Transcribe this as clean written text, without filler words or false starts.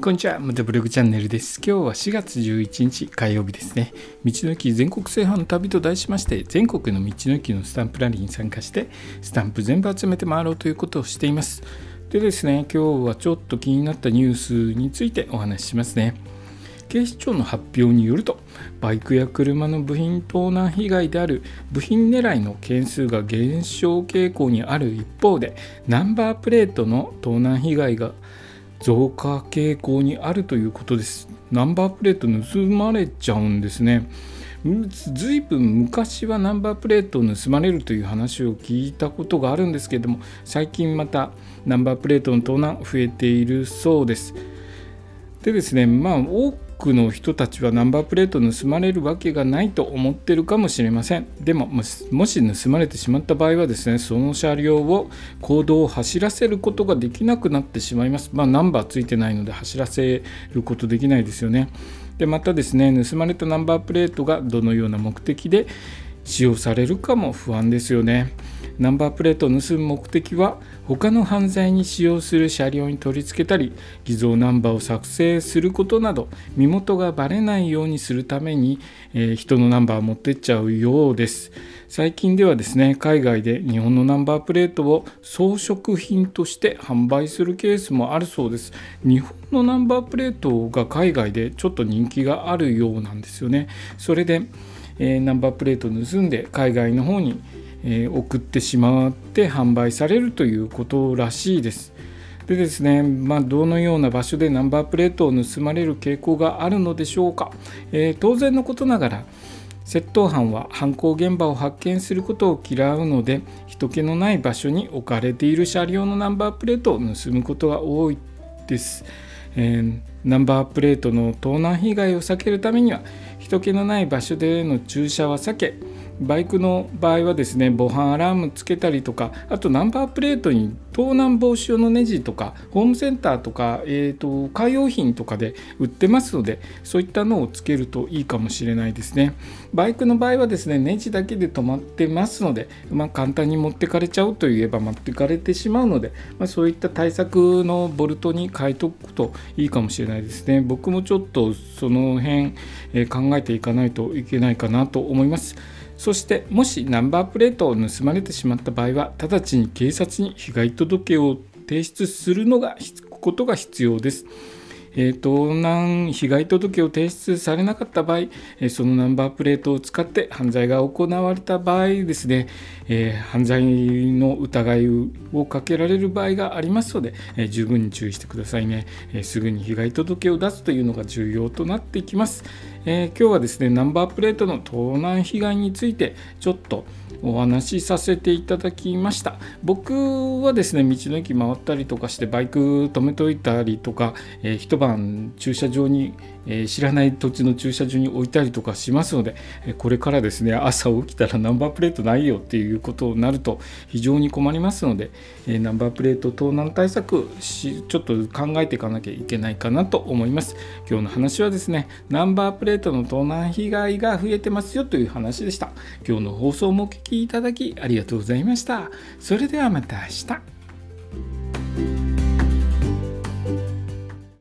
こんにちは、またブログチャンネルです。今日は4月11日火曜日ですね。道の駅全国制覇の旅と題しまして、全国の道の駅のスタンプラリーに参加してスタンプ全部集めて回ろうということをしています。でですね、今日はちょっと気になったニュースについてお話ししますね。警視庁の発表によると、バイクや車の部品盗難被害である部品狙いの件数が減少傾向にある一方で、ナンバープレートの盗難被害が増加傾向にあるということです。ナンバープレート盗まれちゃうんですね。ずいぶん昔はナンバープレートを盗まれるという話を聞いたことがあるんですけれども、最近またナンバープレートの盗難増えているそうです。でですね、多くの人たちはナンバープレート盗まれるわけがないと思ってるかもしれません。でも、もし盗まれてしまった場合はですね、その車両を公道を走らせることができなくなってしまいます。ナンバーついてないので走らせることできないですよね。でまたですね、盗まれたナンバープレートがどのような目的で使用されるかも不安ですよね。ナンバープレートを盗む目的は、他の犯罪に使用する車両に取り付けたり、偽造ナンバーを作成することなど、身元がバレないようにするために、人のナンバーを持ってっちゃうようです。最近ではですね、海外で日本のナンバープレートを装飾品として販売するケースもあるそうです。日本のナンバープレートが海外でちょっと人気があるようなんですよね。それで、ナンバープレートを盗んで海外の方に送ってしまって販売されるということらしいです。でですね、どのような場所でナンバープレートを盗まれる傾向があるのでしょうか。当然のことながら、窃盗犯は犯行現場を発見することを嫌うので、人気のない場所に置かれている車両のナンバープレートを盗むことが多いです。ナンバープレートの盗難被害を避けるためには、人気のない場所での駐車は避け、バイクの場合はですね、防犯アラームつけたりとか、あとナンバープレートに盗難防止用のネジとか、ホームセンターとか、カー用品とかで売ってますので、そういったのをつけるといいかもしれないですね。バイクの場合はですね、ネジだけで止まってますので、簡単に持ってかれちゃうといえば持ってかれてしまうので、そういった対策のボルトに変えておくといいかもしれないですね。僕もちょっとその辺、考えていかないといけないかなと思います。そして、もしナンバープレートを盗まれてしまった場合は、直ちに警察に被害届を提出することが必要です。盗難被害届を提出されなかった場合、そのナンバープレートを使って犯罪が行われた場合ですね、犯罪の疑いをかけられる場合がありますので、十分に注意してくださいね。すぐに被害届を出すというのが重要となってきます。今日はですね、ナンバープレートの盗難被害についてちょっとお話しさせていただきました。僕はですね、道の駅回ったりとかして、バイク止めといたりとか、一晩駐車場に、知らない土地の駐車場に置いたりとかしますので、これからですね、朝起きたらナンバープレートないよっていうことになると非常に困りますので、ナンバープレート盗難対策ちょっと考えていかなきゃいけないかなと思います。今日の話はですね、ナンバープレートの盗難被害が増えてますよという話でした。今日の放送もお聞きいただきありがとうございました。それではまた明日。